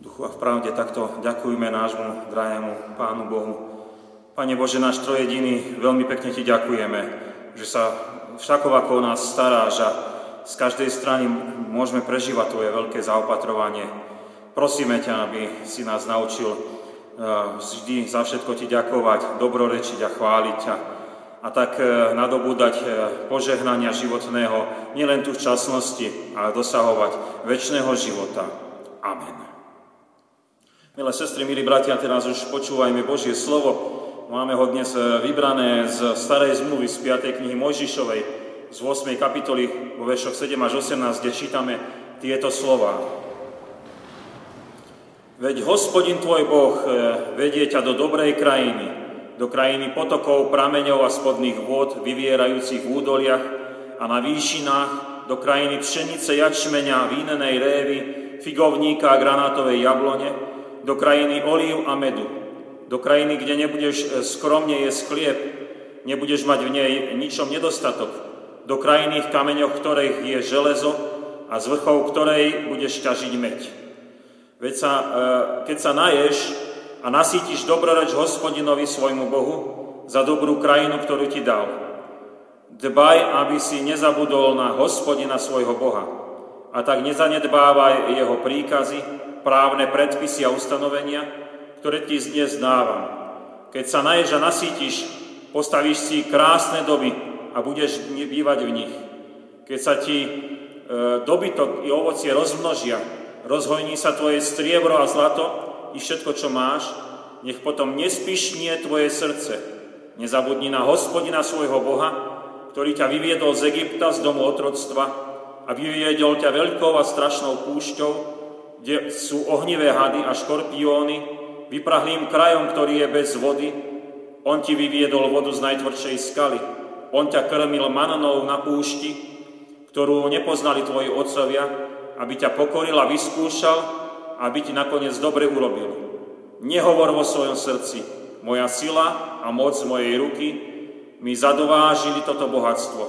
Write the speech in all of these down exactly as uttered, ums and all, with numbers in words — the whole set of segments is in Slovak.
duchu a v pravde takto ďakujme nášmu drahemu Pánu Bohu. Pane Bože, náš trojediný, veľmi pekne Ti ďakujeme, že sa všakovako o nás staráš a z každej strany môžeme prežívať Tvoje veľké zaopatrovanie. Prosíme ťa, aby si nás naučil vždy za všetko Ti ďakovať, dobrorečiť a chváliť ťa a tak nadobúdať požehnania životného, nielen tu v časnosti, ale dosahovať večného života. Amen. Milé sestry, milí bratia, teraz už počúvajme Božie slovo. Máme ho dnes vybrané z Starej zmluvy, z piatej knihy Mojžišovej, z ôsmej kapitoly, vo veršoch sedem až osemnásť, kde čítame tieto slová. Veď Hospodin tvoj Boh vedie ťa do dobrej krajiny, do krajiny potokov, prameňov a spodných vôd, vyvierajúcich v údoliach a na výšinách, do krajiny pšenice, jačmeňa, vínenej révy, figovníka a granátovej jablone, do krajiny olív a medu, do krajiny, kde nebudeš skromne jesť chlieb, nebudeš mať v nej ničom nedostatok, do krajiny, v kameňoch ktorých je železo a z vrchov ktorej budeš ťažiť meď. Veď sa, keď sa naješ a nasítiš dobroreč Hospodinovi svojmu Bohu za dobrú krajinu, ktorú ti dal. Dbaj, aby si nezabudol na Hospodina svojho Boha a tak nezanedbávaj jeho príkazy, právne predpisy a ustanovenia, ktoré ti dnes dávam. Keď sa naješ a nasítiš, postavíš si krásne domy a budeš bývať v nich. Keď sa ti e, dobytok i ovocie rozmnožia, rozhojní sa tvoje striebro a zlato i všetko, čo máš, nech potom nespišnie tvoje srdce. Nezabudni na Hospodina svojho Boha, ktorý ťa vyviedol z Egypta, z domu otroctva a vyviedol ťa veľkou a strašnou púšťou, kde sú ohnivé hady a škorpióny, vyprahlým krajom, ktorý je bez vody. On ti vyviedol vodu z najtvrdšej skaly. On ťa krmil mannou na púšti, ktorú nepoznali tvoji otcovia, aby ťa pokoril a vyskúšal, aby ti nakoniec dobre urobil. Nehovor vo svojom srdci, moja sila a moc mojej ruky mi zadovážili toto bohatstvo.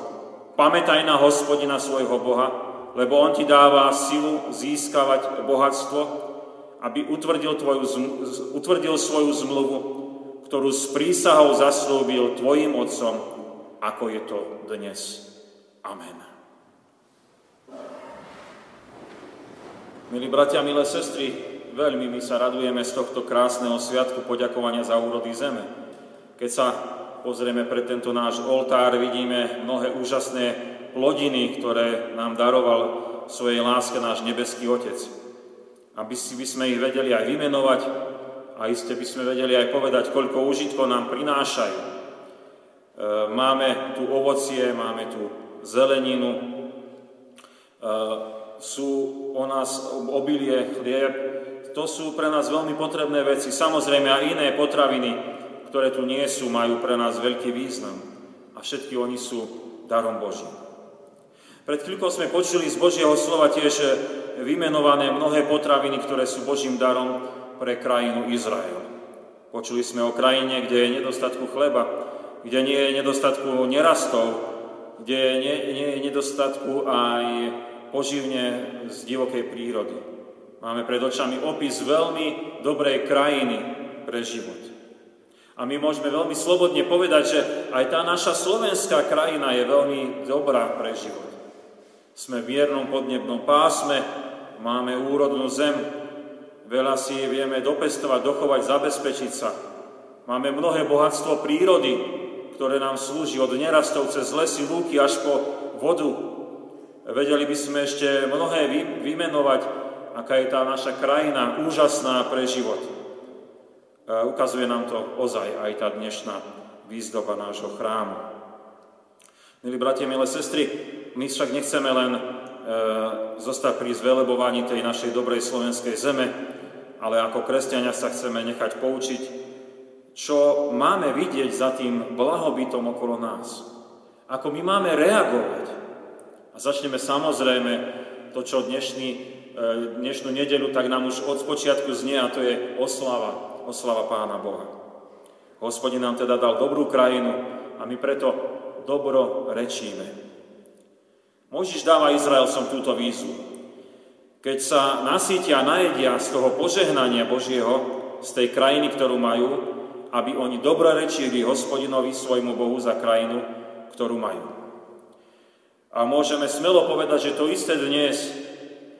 Pamätaj na Hospodina svojho Boha, lebo On ti dáva silu získavať bohatstvo, aby utvrdil, tvoju, utvrdil svoju zmluvu, ktorú s prísahou zaslúbil tvojim otcom, ako je to dnes. Amen. Milí bratia, milé sestry, veľmi my sa radujeme z tohto krásneho sviatku poďakovania za úrody zeme. Keď sa pozrieme pre tento náš oltár, vidíme mnohé úžasné plodiny, ktoré nám daroval v svojej láske náš nebeský Otec. Aby si by sme ich vedeli aj vymenovať a iste by sme vedeli aj povedať, koľko úžitkov nám prinášajú. E, máme tu ovocie, máme tu zeleninu, e, sú o nás obilie, chlieb. To sú pre nás veľmi potrebné veci. Samozrejme aj iné potraviny, ktoré tu nie sú, majú pre nás veľký význam. A všetky oni sú darom Božím. Pred chvíľkou sme počuli z Božieho slova tiež vymenované mnohé potraviny, ktoré sú Božím darom pre krajinu Izrael. Počuli sme o krajine, kde je nedostatku chleba, kde nie je nedostatku nerastov, kde nie, nie je nedostatku aj poživne z divokej prírody. Máme pred očami opis veľmi dobrej krajiny pre život. A my môžeme veľmi slobodne povedať, že aj tá naša slovenská krajina je veľmi dobrá pre život. Sme v miernom podnebnom pásme, máme úrodnú zem, veľa si vieme dopestovať, dochovať, zabezpečiť sa. Máme mnohé bohatstvo prírody, ktoré nám slúži od nerastov cez lesy, lúky až po vodu. Vedeli by sme ešte mnohé vymenovať, aká je tá naša krajina úžasná pre život. Ukazuje nám to ozaj aj tá dnešná výzdoba nášho chrámu. Milí bratia, milé sestry, my však nechceme len e, zostať pri zvelebovaní tej našej dobrej slovenskej zeme, ale ako kresťania sa chceme nechať poučiť, čo máme vidieť za tým blahobytom okolo nás. Ako my máme reagovať. A začneme samozrejme to, čo dnešný, e, dnešnú nedeľu tak nám už od počiatku znie, a to je oslava, oslava Pána Boha. Hospodin nám teda dal dobrú krajinu a my preto dobro rečíme. Mojžiš dáva Izraelcom túto výzvu. Keď sa nasítia a najedia z toho požehnania Božieho, z tej krajiny, ktorú majú, aby oni dobrorečili Hospodinovi, svojmu Bohu, za krajinu, ktorú majú. A môžeme smelo povedať, že to isté dnes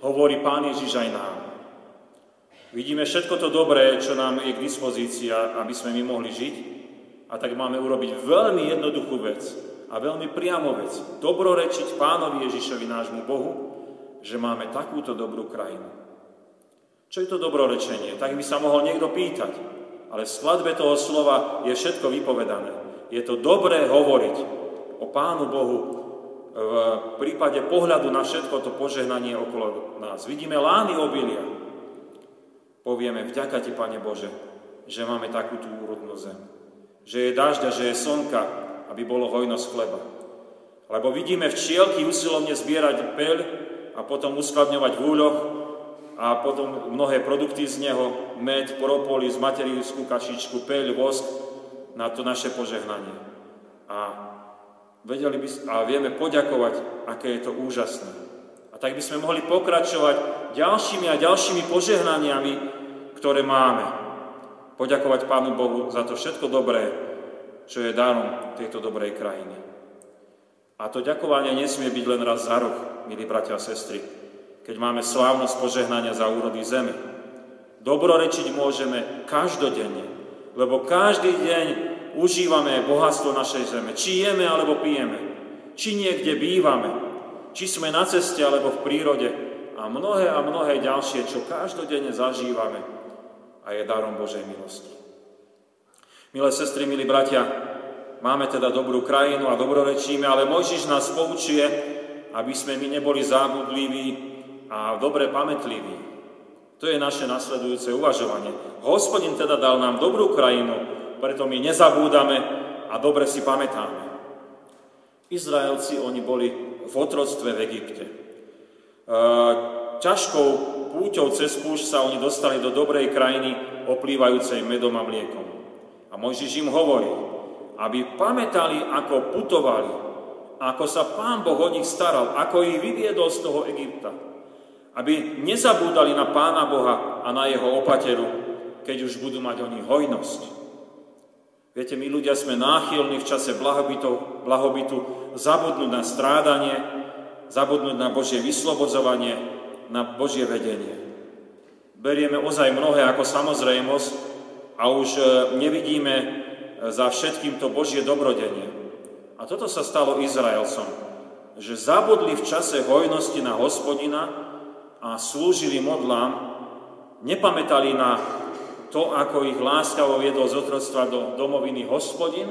hovorí Pán Ježiš aj nám. Vidíme všetko to dobré, čo nám je k dispozícii, aby sme my mohli žiť, a tak máme urobiť veľmi jednoduchú vec a veľmi priamo vec. Dobrorečiť Pánovi Ježišovi, nášmu Bohu, že máme takúto dobrú krajinu. Čo je to dobrorečenie? Tak by sa mohol niekto pýtať, ale v skladbe toho slova je všetko vypovedané. Je to dobré hovoriť o Pánu Bohu v prípade pohľadu na všetko to požehnanie okolo nás. Vidíme lány obilia. Povieme, vďaka Ti, Pane Bože, že máme takúto úrodnú zem. Že je dažďa, že je slnka, aby bolo hojnosť chleba. Lebo vidíme včielky usilovne zbierať peľ a potom uskladňovať v úľoch a potom mnohé produkty z neho, med, propolis, materiňskú kašičku, peľ, vosk, na to naše požehnanie. A, vedeli by, a vieme poďakovať, aké je to úžasné. A tak by sme mohli pokračovať ďalšími a ďalšími požehnaniami, ktoré máme. Poďakovať Pánu Bohu za to všetko dobré, čo je darom tejto dobrej krajiny. A to ďakovanie nesmie byť len raz za rok, milí bratia a sestry, keď máme slávnosť požehnania za úrody zeme. Dobrorečiť môžeme každodenne, lebo každý deň užívame bohatstvo našej zeme. Či jeme, alebo pijeme, či niekde bývame, či sme na ceste, alebo v prírode a mnohé a mnohé ďalšie, čo každodenne zažívame, a je darom Božej milosti. Milé sestry, milí bratia, máme teda dobrú krajinu a dobrorečíme, ale Mojžiš nás poučuje, aby sme my neboli zábudliví a dobre pamätliví. To je naše nasledujúce uvažovanie. Hospodin teda dal nám dobrú krajinu, preto my nezabúdame a dobre si pamätáme. Izraelci, oni boli v otroctve v Egypte. Ťažkou púťou cez púšť sa oni dostali do dobrej krajiny, oplývajúcej medom a mliekom. A Mojžiš im hovorí, aby pamätali, ako putovali, ako sa Pán Boh o nich staral, ako ich vyviedol z toho Egypta. Aby nezabúdali na Pána Boha a na jeho opateru, keď už budú mať oni hojnosť. Viete, my ľudia sme náchylní v čase blahobytu, blahobytu zabudnúť na strádanie, zabudnúť na Božie vyslobodzovanie, na Božie vedenie. Berieme ozaj mnohé ako samozrejmosť a už nevidíme za všetkým to Božie dobrodenie. A toto sa stalo Izraelcom, že zabudli v čase hojnosti na Hospodina a slúžili modlám, nepamätali na to, ako ich láskavo viedol z otroctva do domoviny Hospodin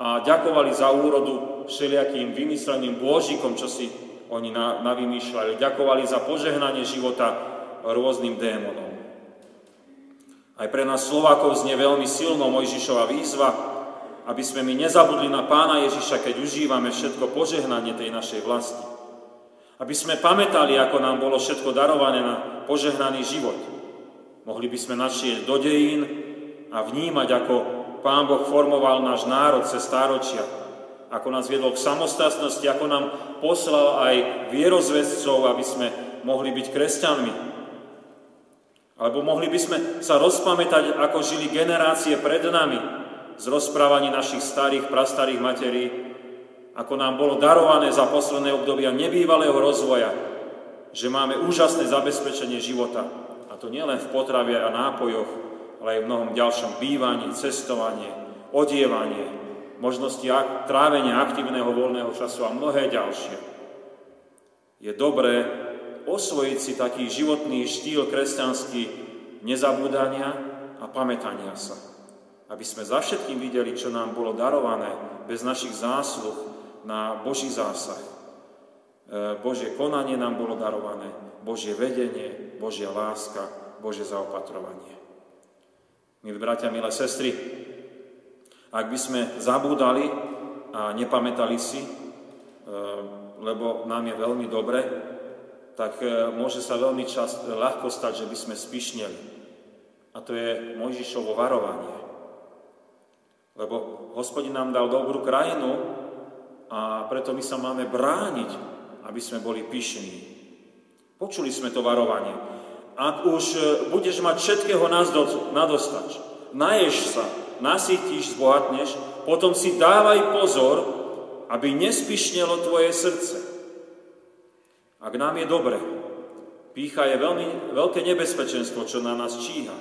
a ďakovali za úrodu všelijakým vymysleným bôžikom, čo si oni navymýšľali, ďakovali za požehnanie života rôznym démonom. Aj pre nás Slovákov znie veľmi silno Mojžišova výzva, aby sme my nezabudli na Pána Ježiša, keď užívame všetko požehnanie tej našej vlasti. Aby sme pamätali, ako nám bolo všetko darované na požehnaný život. Mohli by sme načrieť do dejín a vnímať, ako Pán Boh formoval náš národ cez stáročia, ako nás viedol k samostatnosti, ako nám poslal aj vierozvedcov, aby sme mohli byť kresťanmi. Alebo mohli by sme sa rozpamätať, ako žili generácie pred nami z rozprávaní našich starých, prastarých materí, ako nám bolo darované za posledné obdobia nebývalého rozvoja, že máme úžasné zabezpečenie života. A to nielen v potrave a nápojoch, ale aj v mnohom ďalšom bývaní, cestovanie, odievanie, možnosti trávenia aktívneho voľného času a mnohé ďalšie. Je dobré osvojiť si taký životný štýl kresťanský nezabúdania a pamätania sa. Aby sme za všetkým videli, čo nám bolo darované bez našich zásluh na Boží zásah. Božie konanie nám bolo darované, Božie vedenie, Božia láska, Božie zaopatrovanie. Milí bratia, milé sestry, ak by sme zabúdali a nepamätali si, lebo nám je veľmi dobre, tak môže sa veľmi čas, ľahko stať, že by sme spišneli. A to je Mojžišovo varovanie. Lebo Hospodin nám dal dobrú krajinu a preto my sa máme brániť, aby sme boli pyšní. Počuli sme to varovanie. Ak už budeš mať všetkého nadostač, naješ sa, nasítiš, zbohatneš, potom si dávaj pozor, aby nespišnelo tvoje srdce. Ak nám je dobre, pýcha je veľmi veľké nebezpečenstvo, čo na nás číha.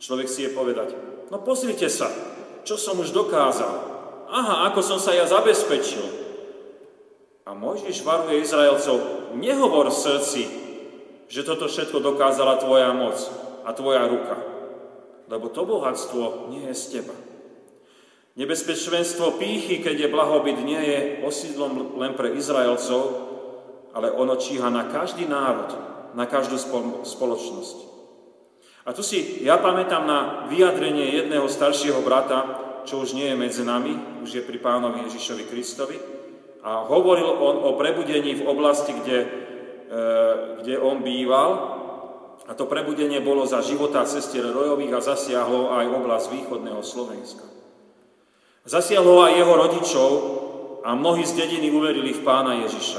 Človek si je povedať, no pozrite sa, čo som už dokázal. Aha, ako som sa ja zabezpečil. A Mojžiš varuje Izraelcov, nehovor v srdci, že toto všetko dokázala tvoja moc a tvoja ruka. Lebo to bohatstvo nie je z teba. Nebezpečenstvo pýchy, keď je blahobyt, nie je osídlom len pre Izraelcov, ale ono číha na každý národ, na každú spoločnosť. A tu si ja pamätám na vyjadrenie jedného staršieho brata, čo už nie je medzi nami, už je pri pánovi Ježišovi Kristovi, a hovoril on o prebudení v oblasti, kde, e, kde on býval, a to prebudenie bolo za života sestier Rojových a zasiahlo aj oblasť východného Slovenska. Zasiahlo aj jeho rodičov a mnohí z dediny uverili v pána Ježiša.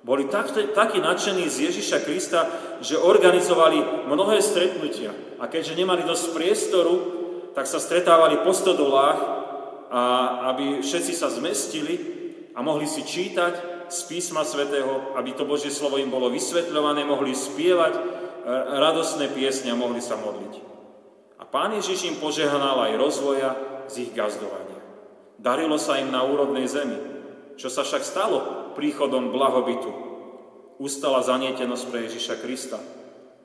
Boli takí nadšení z Ježiša Krista, že organizovali mnohé stretnutia. A keďže nemali dosť priestoru, tak sa stretávali po stodolách, a aby všetci sa zmestili a mohli si čítať z písma svätého, aby to Božie slovo im bolo vysvetľované, mohli spievať radosné piesne a mohli sa modliť. A Pán Ježiš im požehnal aj rozvoja z ich gazdovania. Darilo sa im na úrodnej zemi. Čo sa však stalo príchodom blahobytu? Ustala zanietenosť pre Ježiša Krista.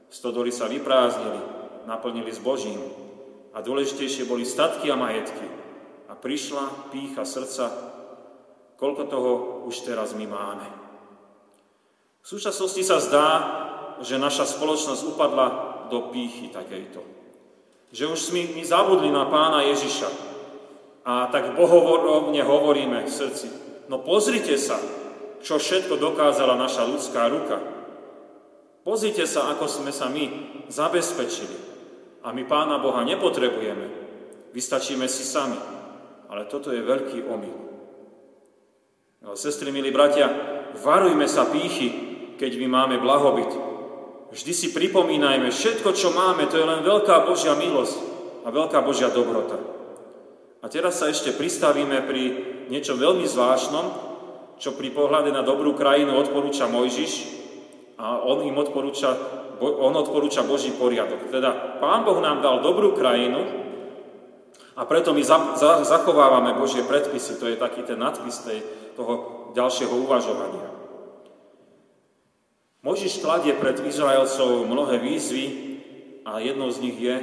Stodoly sa vyprázdnili, naplnili zbožím. A dôležitejšie boli statky a majetky. A prišla pýcha srdca, koľko toho už teraz my máme. V súčasnosti sa zdá, že naša spoločnosť upadla do pýchy takejto. Že už sme my zabudli na pána Ježiša. A tak bohovorovne hovoríme v srdci, no pozrite sa, čo všetko dokázala naša ľudská ruka. Pozrite sa, ako sme sa my zabezpečili. A my Pána Boha nepotrebujeme. Vystačíme si sami. Ale toto je veľký omyl. Sestry, milí bratia, varujme sa pýchy, keď my máme blahobyt. Vždy si pripomínajme, všetko, čo máme, to je len veľká Božia milosť a veľká Božia dobrota. A teraz sa ešte pristavíme pri niečom veľmi zvláštnom, čo pri pohľade na dobrú krajinu odporúča Mojžiš, a on im odporúča, on odporúča Boží poriadok. Teda Pán Boh nám dal dobrú krajinu a preto my za, za, zachovávame Božie predpisy. To je taký ten nadpis tej, toho ďalšieho uvažovania. Mojžiš kladie pred Izraelcov mnohé výzvy a jednou z nich je,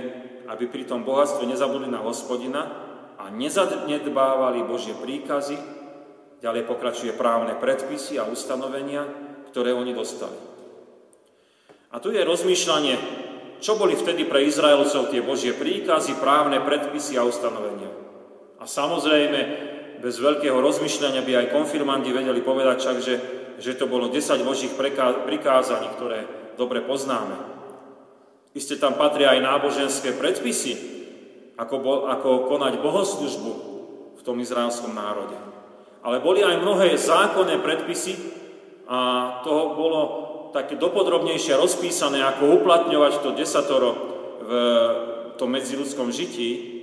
aby pri tom bohatstve nezabudli na Hospodina a nezanedbávali Božie príkazy. Ďalej pokračuje právne predpisy a ustanovenia, ktoré oni dostali. A tu je rozmýšľanie, čo boli vtedy pre Izraelcov tie Božie príkazy, právne predpisy a ustanovenia. A samozrejme, bez veľkého rozmýšľania by aj konfirmandi vedeli povedať však, že, že to bolo desať Božích prikázaní, ktoré dobre poznáme. Isté tam patria aj náboženské predpisy, ako, bo, ako konať bohoslužbu v tom izraelskom národe. Ale boli aj mnohé zákonné predpisy a to bolo také dopodrobnejšie rozpísané, ako uplatňovať to desatoro v tom medziľudskom žití.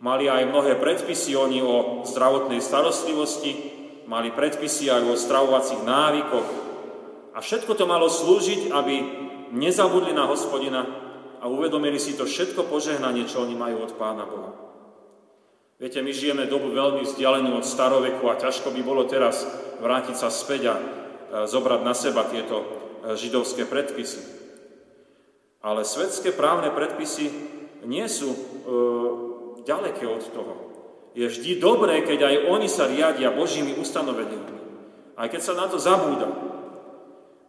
Mali aj mnohé predpisy oni o zdravotnej starostlivosti, mali predpisy aj o stravovacích návykoch. A všetko to malo slúžiť, aby nezabudli na Hospodina a uvedomili si to všetko požehnanie, čo oni majú od Pána Boha. Viete, my žijeme dobu veľmi vzdialenú od staroveku a ťažko by bolo teraz vrátiť sa späť a zobrať na seba tieto židovské predpisy. Ale svetské právne predpisy nie sú e, ďaleké od toho. Je vždy dobré, keď aj oni sa riadia Božími ustanoveniami. Aj keď sa na to zabúda.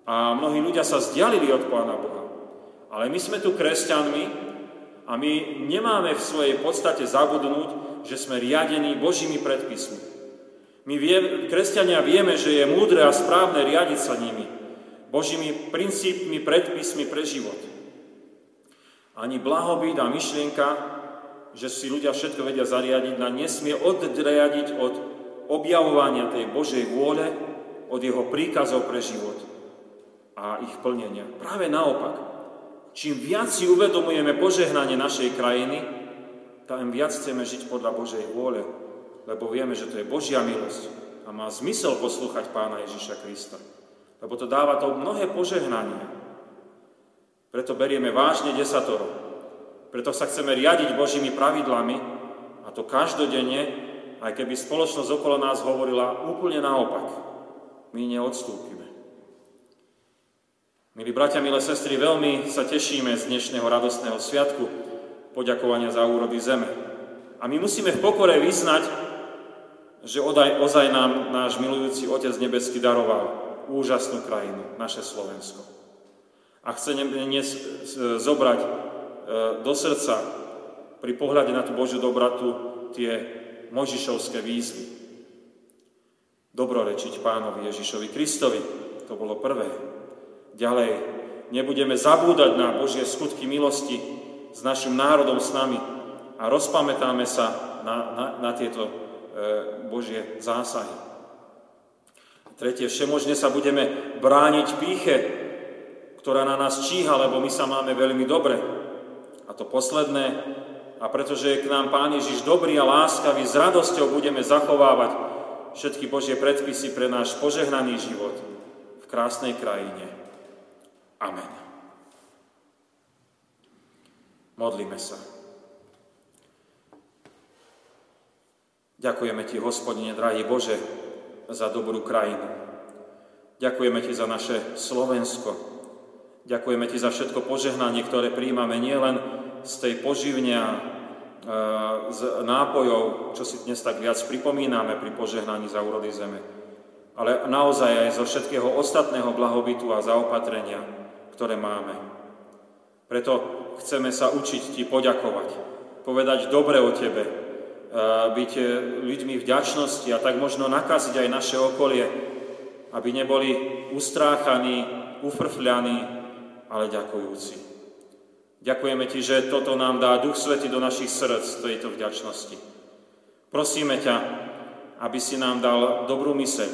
A mnohí ľudia sa vzdialili od Pána Boha. Ale my sme tu kresťanmi a my nemáme v svojej podstate zabudnúť, že sme riadení Božími predpismi. My vie, kresťania vieme, že je múdre a správne riadiť sa nimi, Božími princípmi, predpismi pre život. Ani blahobyt a myšlienka, že si ľudia všetko vedia zariadiť, na nesmie odriadiť od objavovania tej Božej vôle, od jeho príkazov pre život. a ich plnenia. Práve naopak. Čím viac si uvedomujeme požehnanie našej krajiny, tým viac chceme žiť podľa Božej vôle, lebo vieme, že to je Božia milosť a má zmysel poslúchať Pána Ježiša Krista, lebo to dáva to mnohé požehnanie. Preto berieme vážne desatoro, preto sa chceme riadiť Božími pravidlami a to každodenne, aj keby spoločnosť okolo nás hovorila úplne naopak. My neodstúpime. Milí bratia, milé sestry, veľmi sa tešíme z dnešného radostného sviatku poďakovania za úrody zeme. A my musíme v pokore vyznať, že odaj, ozaj nám náš milujúci Otec nebeský daroval úžasnú krajinu, naše Slovensko. A chceme dnes zobrať do srdca pri pohľade na tú Božiu dobratu tie Mojžišovské výzvy. Dobrorečiť Pánovi Ježišovi Kristovi, to bolo prvé. Ďalej, nebudeme zabúdať na Božie skutky milosti s našim národom s nami a rozpamätáme sa na, na, na tieto e, Božie zásahy. Tretie, všemožne sa budeme brániť pýche, ktorá na nás číha, lebo my sa máme veľmi dobre. A to posledné, a pretože je k nám Pán Ježiš dobrý a láskavý, s radosťou budeme zachovávať všetky Božie predpisy pre náš požehnaný život v krásnej krajine. Amen. Modlíme sa. Ďakujeme Ti, Hospodine, drahý Bože, za dobrú krajinu. Ďakujeme Ti za naše Slovensko. Ďakujeme Ti za všetko požehnanie, ktoré prijímame nielen z tej poživne a z nápojov, čo si dnes tak viac pripomíname pri požehnaní za úrody zeme, ale naozaj aj zo všetkého ostatného blahobytu a zaopatrenia, ktoré máme. Preto chceme sa učiť Ti poďakovať, povedať dobre o Tebe, byť ľuďmi vďačnosti a tak možno nakaziť aj naše okolie, aby neboli ustráchaní, ufrfľaní, ale ďakujúci. Ďakujeme Ti, že toto nám dá Duch Svätý do našich srdc, tejto vďačnosti. Prosíme ťa, aby si nám dal dobrú myseľ,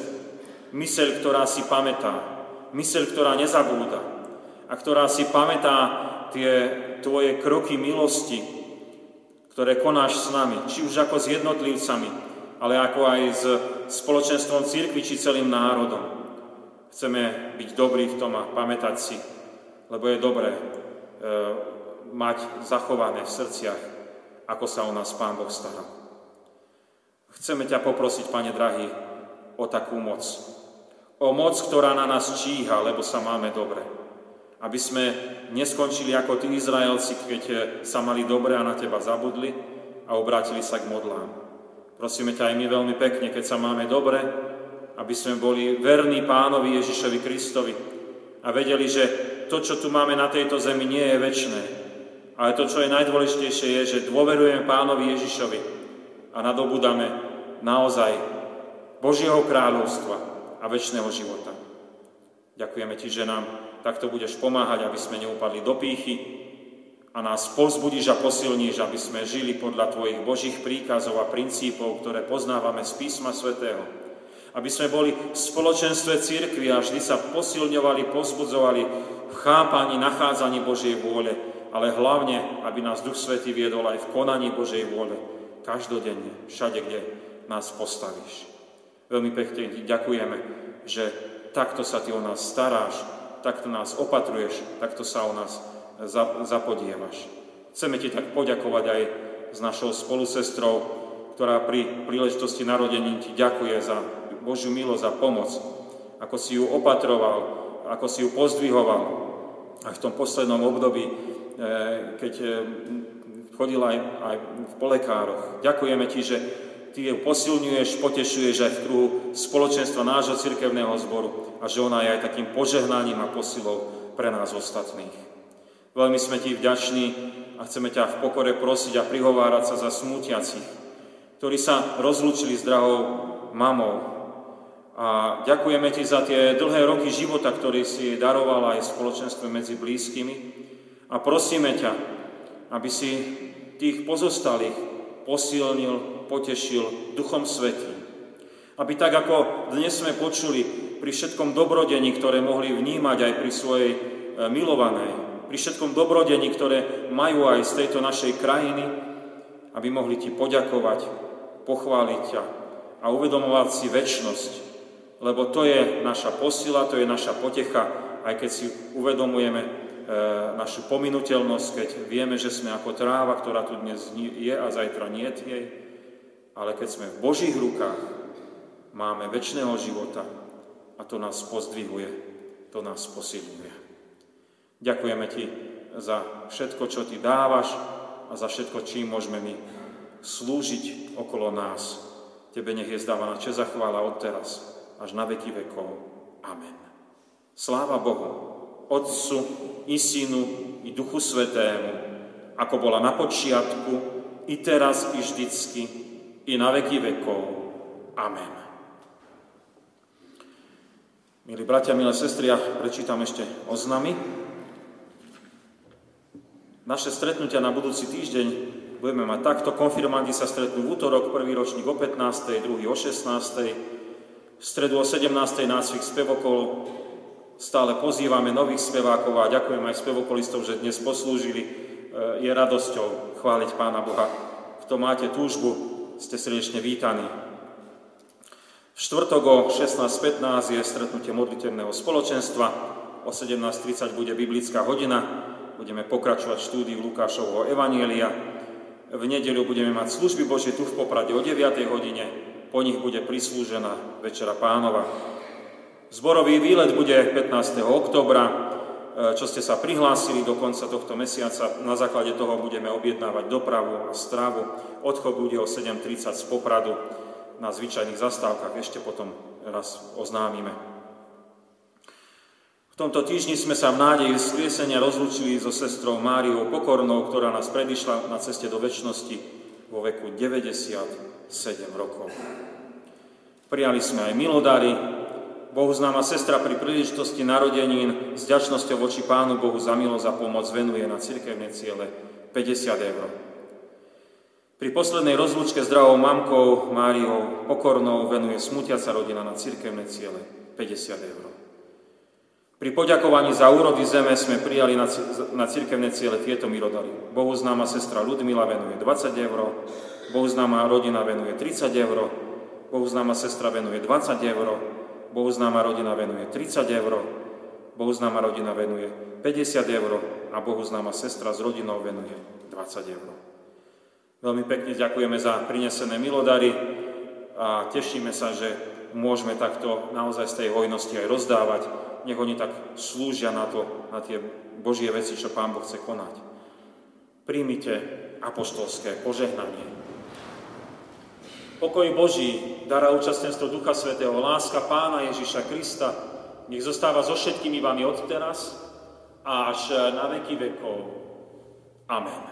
myseľ, ktorá si pamätá, myseľ, ktorá nezabúda a ktorá si pamätá tie Tvoje kroky milosti, ktoré konáš s nami, či už ako s jednotlivcami, ale ako aj s spoločenstvom cirkvi, či celým národom. Chceme byť dobrí v tom a pamätať si, lebo je dobré e, mať zachované v srdciach, ako sa o nás Pán Boh stará. Chceme ťa poprosiť, Pane drahý, o takú moc. O moc, ktorá na nás číha, lebo sa máme dobre. Aby sme neskončili ako tí Izraelci, keď sa mali dobre a na teba zabudli a obrátili sa k modlám. Prosíme ťa aj my veľmi pekne, keď sa máme dobre, aby sme boli verní Pánovi Ježišovi Kristovi a vedeli, že to, čo tu máme na tejto zemi, nie je večné. Ale to, čo je najdôležitejšie, je, že dôverujeme Pánovi Ježišovi a nadobúdame naozaj Božieho kráľovstva a večného života. Ďakujeme Ti, že nám takto budeš pomáhať, aby sme neupadli do pýchy a nás povzbudíš a posilníš, aby sme žili podľa Tvojich Božích príkazov a princípov, ktoré poznávame z Písma Svätého. Aby sme boli v spoločenstve cirkvi a vždy sa posilňovali, povzbudzovali v chápaní, nachádzaní Božej vôle, ale hlavne, aby nás Duch Svätý viedol aj v konaní Božej vôle, každodenne, všade, kde nás postavíš. Veľmi pekne Ti ďakujeme, že takto sa Ty o nás staráš, takto nás opatruješ, takto sa o nás zapodievaš. Chceme Ti tak poďakovať aj s našou spolusestrou, ktorá pri príležitosti narodení Ti ďakuje za Božiu milosť a pomoc, ako si ju opatroval, ako si ju pozdvihoval. A v tom poslednom období, keď chodila aj po lekároch, ďakujeme Ti, že Ty ju posilňuješ, potešuješ aj v kruhu spoločenstva nášho cirkevného zboru a že ona je aj takým požehnaním a posilou pre nás ostatných. Veľmi sme Ti vďační a chceme ťa v pokore prosiť a prihovárať sa za smútiacich, ktorí sa rozlúčili s drahou mamou. A ďakujeme Ti za tie dlhé roky života, ktorý si darovala aj v spoločenstve medzi blízkymi a prosíme ťa, aby si tých pozostalých posilnil, potešil Duchom Svätým. Aby tak, ako dnes sme počuli pri všetkom dobrodení, ktoré mohli vnímať aj pri svojej milovanej, pri všetkom dobrodení, ktoré majú aj z tejto našej krajiny, aby mohli ti poďakovať, pochváliť ťa a uvedomovať si večnosť, lebo to je naša posila, to je naša potecha, aj keď si uvedomujeme našu pominuteľnosť, keď vieme, že sme ako tráva, ktorá tu dnes je a zajtra niet jej, ale keď sme v Božích rukách, máme večného života a to nás pozdvihuje, to nás posilňuje. Ďakujeme ti za všetko, čo ti dávaš a za všetko, čím môžeme my slúžiť okolo nás. Tebe nech je zdávaná česť a chvála odteraz až na veky vekov. Amen. Sláva Bohu, Otcu i Synu, i Duchu Svätému, ako bola na počiatku, i teraz, i vždycky, i na veky vekov. Amen. Milí bratia, milé sestry, ja prečítam ešte oznamy. Naše stretnutia na budúci týždeň budeme mať takto. Konfirmandi sa stretnú v útorok, prvý ročník o pätnástej, druhý o šestnástej, v stredu o sedemnástej nácvik spevokol. Stále pozývame nových spevákov a ďakujem aj spevokolistov, že dnes poslúžili. Je radosťou chváliť Pána Boha. Kto máte túžbu, ste srdečne vítaní. V štvrtok o šestnásť pätnásť je stretnutie modlitevného spoločenstva. O sedemnásť tridsať bude biblická hodina. Budeme pokračovať v štúdiu Lukášovho evanjelia. V nedeľu budeme mať služby Božie tu v Poprade o deviatej hodine. Po nich bude prislúžená Večera Pánova. Zborový výlet bude pätnásteho októbra, čo ste sa prihlásili do konca tohto mesiaca. Na základe toho budeme objednávať dopravu a stravu. Odchod bude o sedem tridsať z Popradu na zvyčajných zastávkach. Ešte potom raz oznámime. V tomto týždni sme sa v nádeji vzkriesenia rozlúčili so sestrou Máriou Pokornou, ktorá nás predišla na ceste do večnosti vo veku deväťdesiatsedem rokov. Prijali sme aj milodary. Bohuznáma sestra pri príležitosti narodenín s vďačnosťou voči Pánu Bohu za milosť a pomoc venuje na cirkevné ciele päťdesiat eur. Pri poslednej rozlúčke s drahou mamkou Máriou Pokornou venuje smutiaca rodina na cirkevné ciele päťdesiat eur. Pri poďakovaní za úrody zeme sme prijali na cirkevné ciele tieto milodary. Bohuznáma sestra Ľudmila venuje dvadsať eur, bohuznáma rodina venuje tridsať eur, bohuznáma sestra venuje dvadsať eur, bohuznáma rodina venuje tridsať eur, bohuznáma rodina venuje päťdesiat eur a bohuznáma sestra s rodinou venuje dvadsať eur. Veľmi pekne ďakujeme za prinesené milodary a tešíme sa, že môžeme takto naozaj z tej hojnosti aj rozdávať. Nech oni tak slúžia na to, na tie Božie veci, čo Pán Boh chce konať. Príjmite apoštolské požehnanie. Pokoj Boží, dar a účastenstvo Ducha Svätého, láska Pána Ježiša Krista, nech zostáva so všetkými vami od teraz a až na veky vekov. Amen.